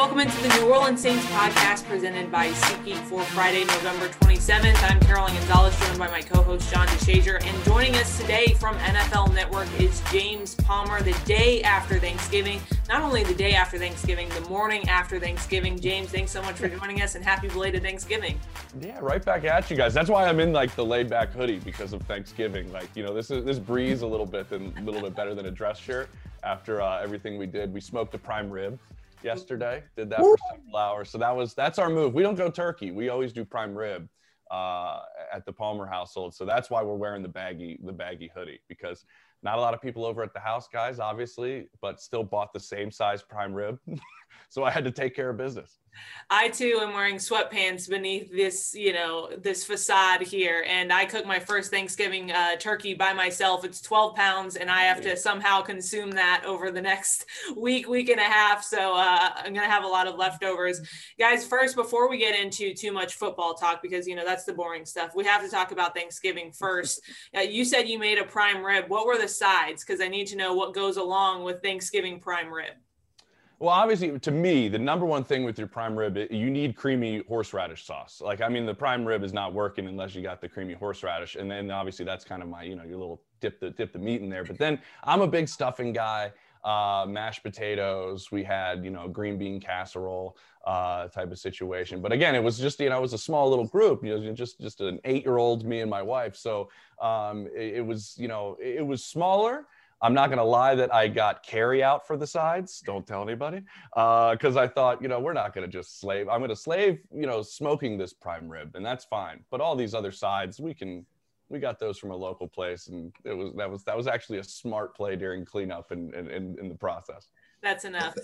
Welcome into the New Orleans Saints podcast presented by SeatGeek for Friday, November 27th. I'm Carolyn Gonzalez, joined by my co-host John DeShazer. And joining us today from NFL Network is James Palmer. The day after Thanksgiving, not only the day after Thanksgiving, the morning after Thanksgiving. James, thanks so much for joining us and happy belated Thanksgiving. Yeah, right back at you guys. That's why I'm in like the laid back hoodie because of Thanksgiving. Like, you know, this breeze a little bit better than a dress shirt after everything we did. We smoked a prime rib yesterday, did that for several hours. So that's our move. We don't go turkey. We always do prime rib at the Palmer household. So that's why we're wearing the baggy hoodie, because not a lot of people over at the house, guys, obviously, but still bought the same size prime rib. So I had to take care of business. I too am wearing sweatpants beneath this, you know, this facade here. And I cooked my first Thanksgiving turkey by myself. It's 12 pounds and I have to somehow consume that over the next week and a half. So I'm going to have a lot of leftovers. Guys, first, before we get into too much football talk, because, you know, that's the boring stuff, we have to talk about Thanksgiving first. You said you made a prime rib. What were the sides? Because I need to know what goes along with Thanksgiving prime rib. Well, obviously, to me, the number one thing with your prime rib, you need creamy horseradish sauce. Like, I mean, the prime rib is not working unless you got the creamy horseradish. And then obviously that's kind of my, you know, your little dip the meat in there. But then I'm a big stuffing guy, mashed potatoes. We had, you know, green bean casserole type of situation. But again, it was just, you know, it was a small little group, you know, just an 8-year-old, me and my wife. So it was smaller. I'm not going to lie that I got carry out for the sides. Don't tell anybody. Because I thought, you know, we're not going to just slave. I'm going to slave, you know, smoking this prime rib, and that's fine. But all these other sides, we got those from a local place. And that was actually a smart play during cleanup and in the process. That's enough.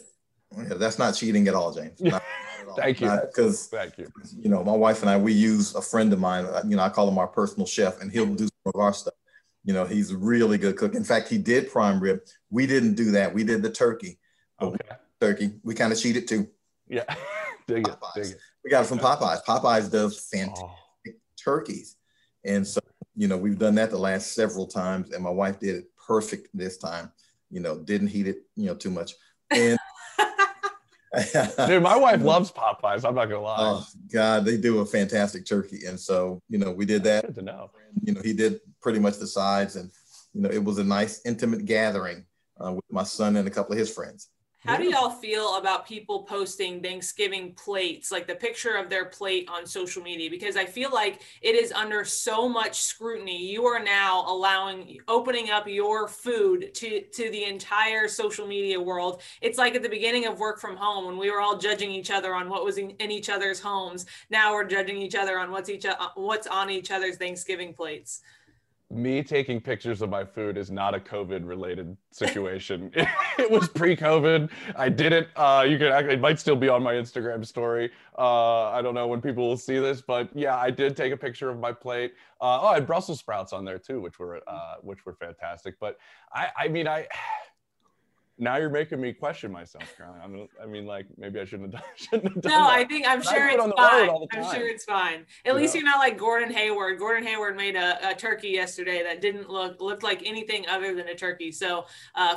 Yeah, that's not cheating at all, James. Not at all. Thank you. Because, you know, my wife and I, we use a friend of mine, you know, I call him our personal chef, and he'll do some of our stuff. You know, he's a really good cook. In fact, he did prime rib. We didn't do that. We did the turkey. Okay. Turkey. We kind of cheated too. Yeah. Dig it. We got it from Popeyes. Popeyes does fantastic turkeys. And so, you know, we've done that the last several times, and my wife did it perfect this time. You know, didn't heat it, you know, too much. And dude, my wife loves Popeyes. I'm not gonna lie. Oh God, they do a fantastic turkey, and so you know we did that. Good to know. You know, he did pretty much the sides, and you know it was a nice intimate gathering with my son and a couple of his friends. How do y'all feel about people posting Thanksgiving plates, like the picture of their plate on social media? Because I feel like it is under so much scrutiny. You are now opening up your food to the entire social media world. It's like at the beginning of work from home when we were all judging each other on what was in each other's homes. Now we're judging each other on what's on each other's Thanksgiving plates. Me taking pictures of my food is not a COVID-related situation. It was pre-COVID. I did it. It might still be on my Instagram story. I don't know when people will see this, but yeah, I did take a picture of my plate. I had Brussels sprouts on there too, which were fantastic. But I mean, now you're making me question myself, Carolyn. Maybe I shouldn't have done that. No, I think I'm sure it's fine. At least you're not like Gordon Hayward. Gordon Hayward made a turkey yesterday that didn't look like anything other than a turkey. So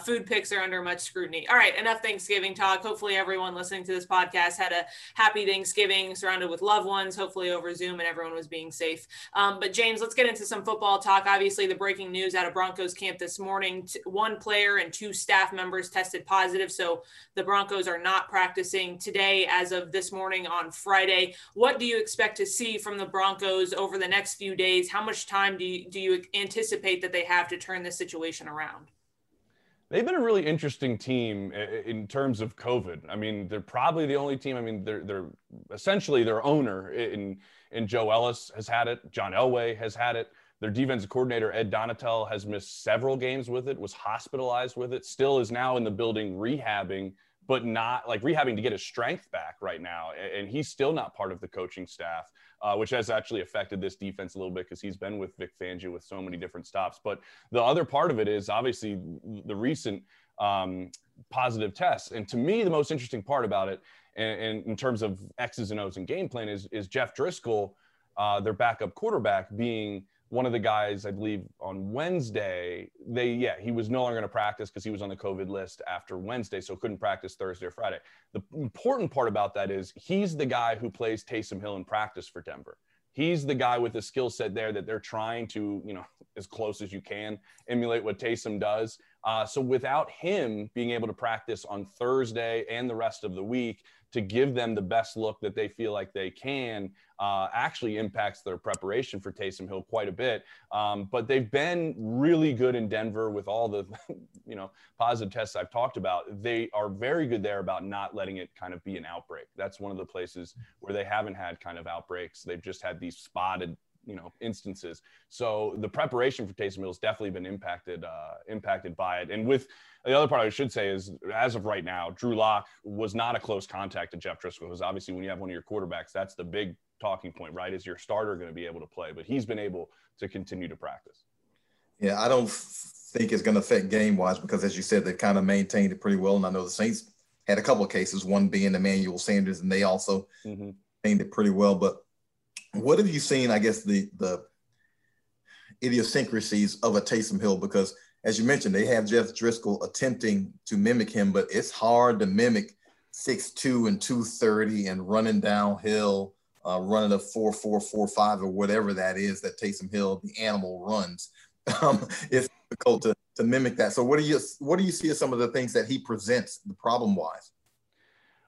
food pics are under much scrutiny. All right, enough Thanksgiving talk. Hopefully everyone listening to this podcast had a happy Thanksgiving surrounded with loved ones, hopefully over Zoom, and everyone was being safe. But James, let's get into some football talk. Obviously the breaking news out of Broncos camp this morning, one player and two staff members tested positive, so the Broncos are not practicing today as of this morning on Friday. What do you expect to see from the Broncos over the next few days? How much time do you anticipate that they have to turn this situation around? They've been a really interesting team in terms of COVID. I mean, they're probably the only team. I mean, they're essentially their owner in Joe Ellis has had it. John Elway has had it. Their defensive coordinator, Ed Donatel, has missed several games with it, was hospitalized with it, still is now in the building rehabbing, but not like rehabbing to get his strength back right now. And he's still not part of the coaching staff, which has actually affected this defense a little bit because he's been with Vic Fangio with so many different stops. But the other part of it is obviously the recent positive tests. And to me, the most interesting part about it, and in terms of X's and O's and game plan, is Jeff Driscoll, their backup quarterback, being one of the guys, I believe on Wednesday, he was no longer going to practice because he was on the COVID list after Wednesday, so couldn't practice Thursday or Friday. The important part about that is he's the guy who plays Taysom Hill in practice for Denver. He's the guy with the skill set there that they're trying to, you know, as close as you can, emulate what Taysom does. So without him being able to practice on Thursday and the rest of the week to give them the best look that they feel like they can, actually impacts their preparation for Taysom Hill quite a bit. But they've been really good in Denver with all the, you know, positive tests I've talked about. They are very good there about not letting it kind of be an outbreak. That's one of the places where they haven't had kind of outbreaks. They've just had these spotted, you know, instances. So the preparation for Taysom Hill has definitely been impacted by it. And with the other part I should say is, as of right now, Drew Locke was not a close contact to Jeff Driscoll, because obviously when you have one of your quarterbacks, that's the big talking point, right? Is your starter going to be able to play? But he's been able to continue to practice. Yeah, I don't think it's going to affect game-wise because, as you said, they kind of maintained it pretty well. And I know the Saints had a couple of cases, one being Emmanuel Sanders, and they also maintained it pretty well. But what have you seen, I guess, the idiosyncrasies of a Taysom Hill? Because, as you mentioned, they have Jeff Driscoll attempting to mimic him, but it's hard to mimic 6'2 and 230 and running downhill, running a 4.4, 4.5 or whatever that is that Taysom Hill, the animal, runs. It's difficult to mimic that. So what do you see as some of the things that he presents, the problem-wise?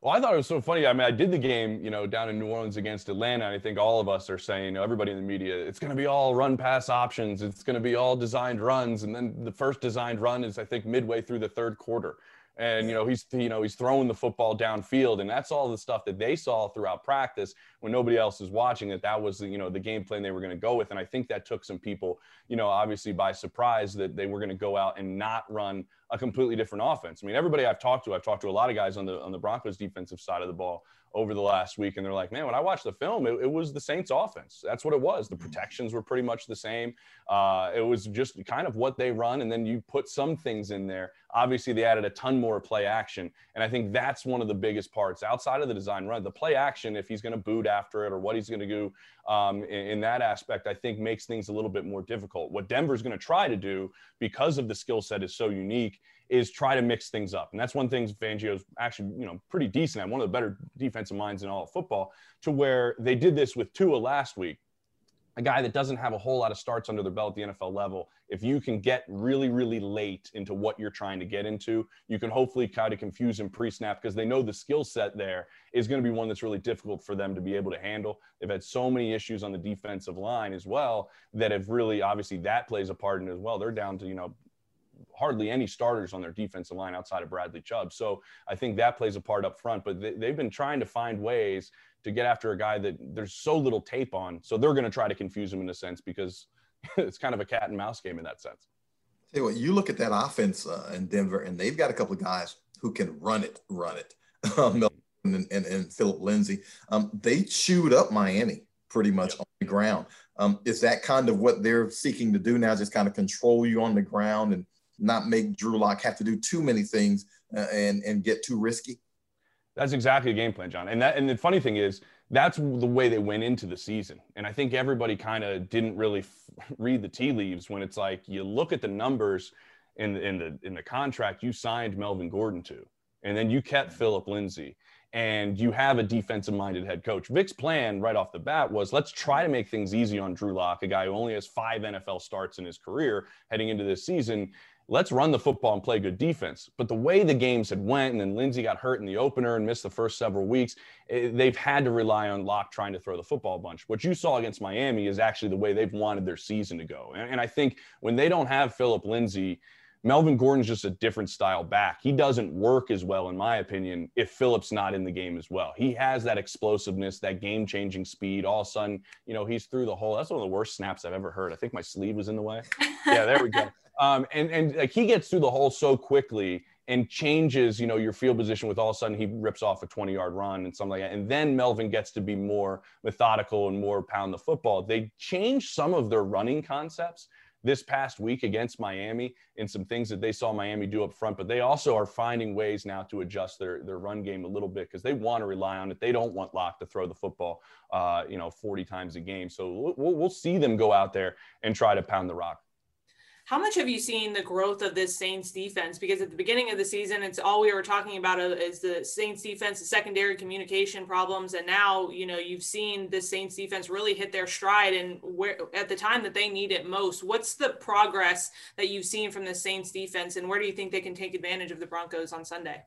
Well, I thought it was so funny. I mean, I did the game, you know, down in New Orleans against Atlanta. And I think all of us are saying, you know, everybody in the media, it's going to be all run-pass options. It's going to be all designed runs. And then the first designed run is, I think, midway through the third quarter. And, you know, he's throwing the football downfield. And that's all the stuff that they saw throughout practice when nobody else is watching, that was, you know, the game plan they were going to go with. And I think that took some people, you know, obviously by surprise that they were going to go out and not run a completely different offense. I mean, everybody I've talked to a lot of guys on the Broncos defensive side of the ball over the last week, and they're like, man, when I watched the film, it was the Saints offense. That's what it was. The protections were pretty much the same. It was just kind of what they run, and then you put some things in there. Obviously, they added a ton more play action, and I think that's one of the biggest parts. Outside of the design run, the play action, if he's going to boot after it or what he's going to do in that aspect, I think makes things a little bit more difficult. What Denver's going to try to do, because of the skill set is so unique, is try to mix things up. And that's one thing Fangio's actually, you know, pretty decent at, one of the better defensive minds in all of football, to where they did this with Tua last week, a guy that doesn't have a whole lot of starts under their belt at the NFL level. If you can get really, really late into what you're trying to get into, you can hopefully kind of confuse him pre-snap, because they know the skill set there is going to be one that's really difficult for them to be able to handle. They've had so many issues on the defensive line as well that have really, obviously that plays a part in it as well. They're down to, you know, hardly any starters on their defensive line outside of Bradley Chubb. So I think that plays a part up front, but they've been trying to find ways to get after a guy that there's so little tape on. So they're going to try to confuse him in a sense, because it's kind of a cat and mouse game in that sense. Anyway, you look at that offense in Denver, and they've got a couple of guys who can run it. and Phillip Lindsay. They chewed up Miami pretty much on the ground. Is that kind of what they're seeking to do now, just kind of control you on the ground and not make Drew Locke have to do too many things and get too risky? That's exactly the game plan, John. And the funny thing is, that's the way they went into the season. And I think everybody kind of didn't really read the tea leaves when it's like, you look at the numbers in the contract you signed Melvin Gordon to, and then you kept Phillip Lindsay, and you have a defensive-minded head coach. Vic's plan right off the bat was, let's try to make things easy on Drew Locke, a guy who only has 5 NFL starts in his career heading into this season. Let's run the football and play good defense. But the way the games had went, and then Lindsay got hurt in the opener and missed the first several weeks, they've had to rely on Locke trying to throw the football a bunch. What you saw against Miami is actually the way they've wanted their season to go. And I think when they don't have Phillip Lindsay, Melvin Gordon's just a different style back. He doesn't work as well, in my opinion, if Phillip's not in the game as well. He has that explosiveness, that game-changing speed. All of a sudden, you know, he's through the hole. That's one of the worst snaps I've ever heard. I think my sleeve was in the way. Yeah, there we go. And like, he gets through the hole so quickly and changes, you know, your field position with all of a sudden he rips off a 20-yard run and something like that. And then Melvin gets to be more methodical and more pound the football. They change some of their running concepts this past week against Miami and some things that they saw Miami do up front, but they also are finding ways now to adjust their run game a little bit because they want to rely on it. They don't want Locke to throw the football, 40 times a game. So we'll see them go out there and try to pound the rock. How much have you seen the growth of this Saints defense? Because at the beginning of the season, it's all we were talking about is the Saints defense, the secondary communication problems. And now, you've seen the Saints defense really hit their stride and where at the time that they need it most. What's the progress that you've seen from the Saints defense, and where do you think they can take advantage of the Broncos on Sunday?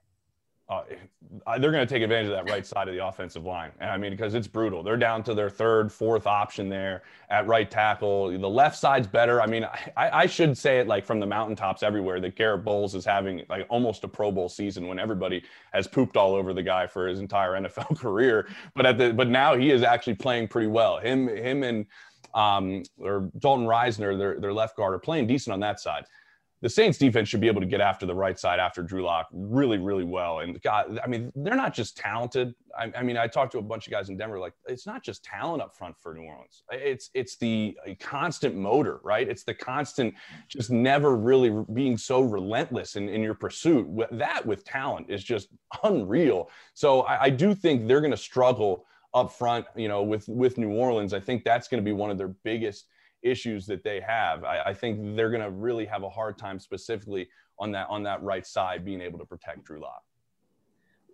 They're going to take advantage of that right side of the offensive line. I mean, because it's brutal. They're down to their third, fourth option there at right tackle. The left side's better. I mean, I should say it like from the mountaintops everywhere that Garrett Bowles is having like almost a Pro Bowl season when everybody has pooped all over the guy for his entire NFL career. But now he is actually playing pretty well. Him and or Dalton Reisner, their left guard, are playing decent on that side. The Saints defense should be able to get after the right side after Drew Locke really, really well. And God, I mean, they're not just talented. I mean, I talked to a bunch of guys in Denver, like it's not just talent up front for New Orleans. It's the constant motor, right? It's the constant, just never really being so relentless in your pursuit. That with talent is just unreal. So I do think they're going to struggle up front, with New Orleans. I think that's going to be one of their biggest issues that they have. I think they're going to really have a hard time specifically on that right side being able to protect Drew Locke.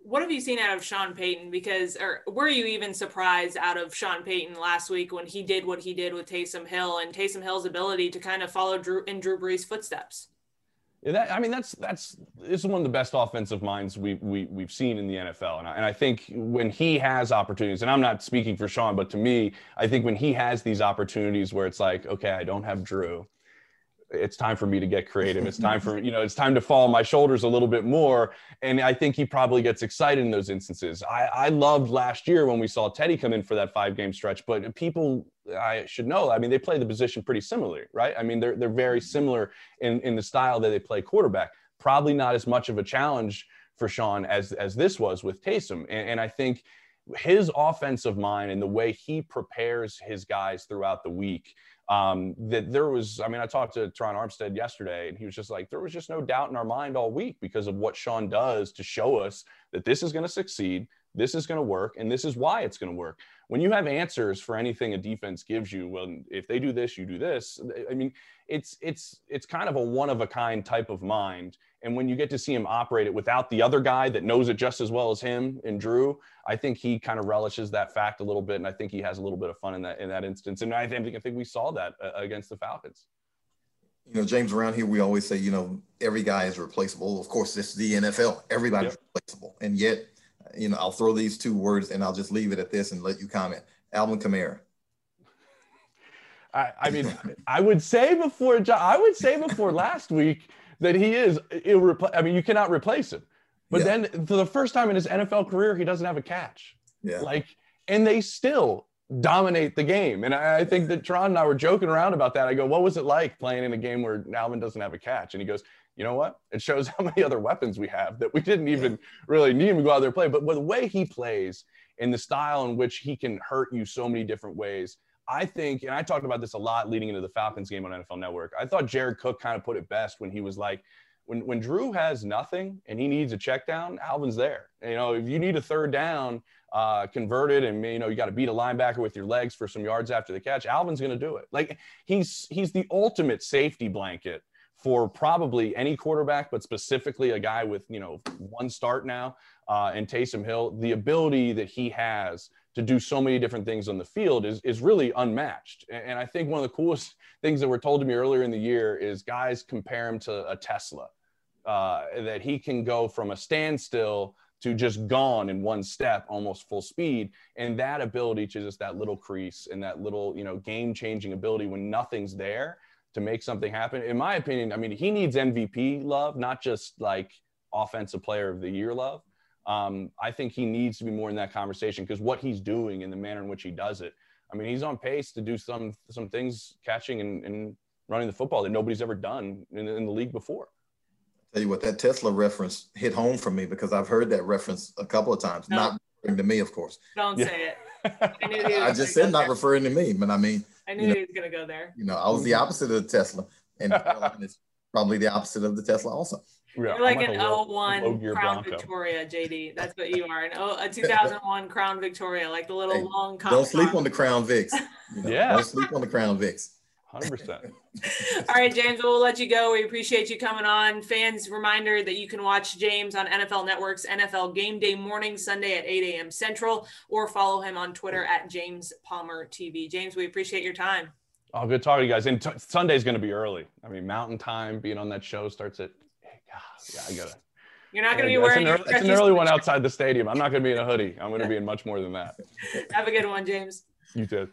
What have you seen out of Sean Payton? Or were you even surprised out of Sean Payton last week when he did what he did with Taysom Hill and Taysom Hill's ability to kind of follow Drew Brees' footsteps? Yeah, this is one of the best offensive minds we've seen in the NFL. And I think when he has opportunities, and I'm not speaking for Sean, but to me, I think when he has these opportunities where it's like, okay, I don't have Drew, it's time for me to get creative. It's time for, it's time to fall on my shoulders a little bit more. And I think he probably gets excited in those instances. I loved last year when we saw Teddy come in for that 5-game stretch, but people – I should know. I mean, they play the position pretty similarly, right? I mean, they're very similar in the style that they play quarterback. Probably not as much of a challenge for Sean as this was with Taysom. And I think his offensive mind and the way he prepares his guys throughout the week, I talked to Tron Armstead yesterday, and he was just like, there was just no doubt in our mind all week because of what Sean does to show us that this is going to succeed. This is going to work, and this is why it's going to work. When you have answers for anything a defense gives you, well, if they do this, you do this. I mean, it's kind of a one-of-a-kind type of mind. And when you get to see him operate it without the other guy that knows it just as well as him and Drew, I think he kind of relishes that fact a little bit, and I think he has a little bit of fun in that instance. And I think we saw that against the Falcons. James, around here, we always say, every guy is replaceable. Of course, it's the NFL. Everybody's replaceable. And yet, I'll throw these two words and I'll just leave it at this and let you comment. Alvin Kamara. I would say before last week that he is irreplaceable. I mean, you cannot replace him. But then for the first time in his NFL career, he doesn't have a catch. Yeah. And they still dominate the game. And I think that Tron and I were joking around about that. I go, what was it like playing in a game where Alvin doesn't have a catch? And he goes, you know what? It shows how many other weapons we have that we didn't even really need him to go out there and play. But the way he plays and the style in which he can hurt you so many different ways, I think, and I talked about this a lot leading into the Falcons game on NFL Network, I thought Jared Cook kind of put it best when he was like, when Drew has nothing and he needs a check down, Alvin's there. If you need a third down converted and, you got to beat a linebacker with your legs for some yards after the catch, Alvin's going to do it. He's the ultimate safety blanket for probably any quarterback, but specifically a guy with, one start now and Taysom Hill. The ability that he has to do so many different things on the field is really unmatched. And I think one of the coolest things that were told to me earlier in the year is guys compare him to a Tesla, that he can go from a standstill to just gone in one step, almost full speed. And that ability to just that little crease and that little, game-changing ability when nothing's there to make something happen. In my opinion, I mean, he needs MVP love, not just offensive player of the year love. I think he needs to be more in that conversation because what he's doing and the manner in which he does it, I mean, he's on pace to do some things catching and running the football that nobody's ever done in the league before. I tell you what, that Tesla reference hit home for me because I've heard that reference a couple of times, not referring to me, of course. Don't say it. I just said not referring to me, but I mean – I knew he was going to go there. You know, I was the opposite of the Tesla. And it's probably the opposite of the Tesla also. Yeah, you're like an 01 Crown Bronco. Victoria, JD. That's what you are. A 2001 Crown Victoria, like the little long cop. Don't sleep on the Crown Vicks. You know, yeah. Don't sleep on the Crown Vicks. 100%. All right, James, we'll let you go. We appreciate you coming on. Fans, reminder that you can watch James on NFL Network's NFL Game Day Morning, Sunday at 8 a.m. Central, or follow him on Twitter at JamesPalmerTV. James, we appreciate your time. Oh, good talking to you guys. And Sunday's going to be early. I mean, Mountain Time, being on that show starts at yeah, I got it. You're not going to be wearing your stretchy. It's an early one outside the stadium. I'm not going to be in a hoodie. I'm going to be in much more than that. Have a good one, James. You too.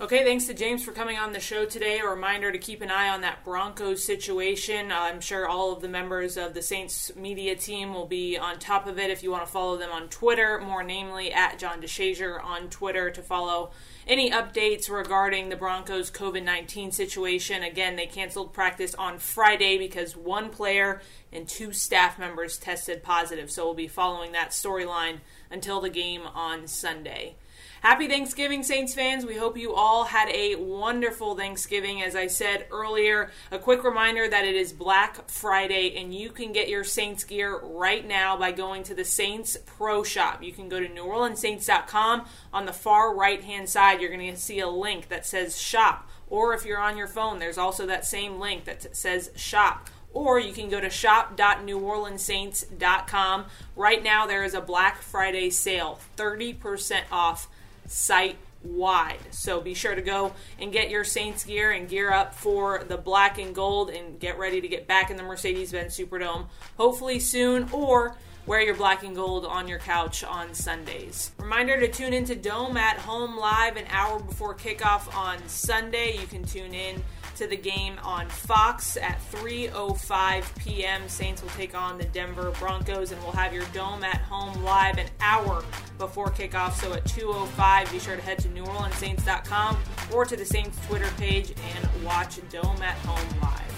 Okay, thanks to James for coming on the show today. A reminder to keep an eye on that Broncos situation. I'm sure all of the members of the Saints media team will be on top of it if you want to follow them on Twitter, more namely at John DeShazer on Twitter to follow any updates regarding the Broncos COVID-19 situation. Again, they canceled practice on Friday because one player and two staff members tested positive. So we'll be following that storyline until the game on Sunday. Happy Thanksgiving, Saints fans. We hope you all had a wonderful Thanksgiving. As I said earlier, a quick reminder that it is Black Friday, and you can get your Saints gear right now by going to the Saints Pro Shop. You can go to NewOrleansSaints.com. On the far right-hand side, you're going to see a link that says Shop. Or if you're on your phone, there's also that same link that says Shop. Or you can go to Shop.NewOrleansSaints.com. Right now, there is a Black Friday sale, 30% off site-wide. So be sure to go and get your Saints gear and gear up for the black and gold and get ready to get back in the Mercedes-Benz Superdome hopefully soon, or wear your black and gold on your couch on Sundays. Reminder to tune into Dome at Home live an hour before kickoff on Sunday. You can tune in to the game on Fox at 3:05 p.m. Saints will take on the Denver Broncos, and we'll have your Dome at Home live an hour before kickoff. So at 2:05, be sure to head to NewOrleansSaints.com or to the Saints Twitter page and watch Dome at Home live.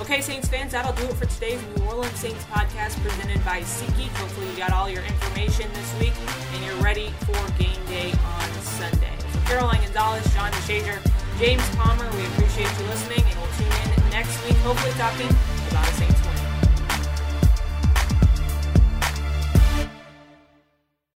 Okay, Saints fans, that'll do it for today's New Orleans Saints podcast presented by SeatGeek. Hopefully you got all your information this week and you're ready for game day on Sunday. For Carolyn Gonzalez, John DeShazer, James Palmer, we appreciate you listening, and we'll tune in next week, hopefully talking about a Saints win.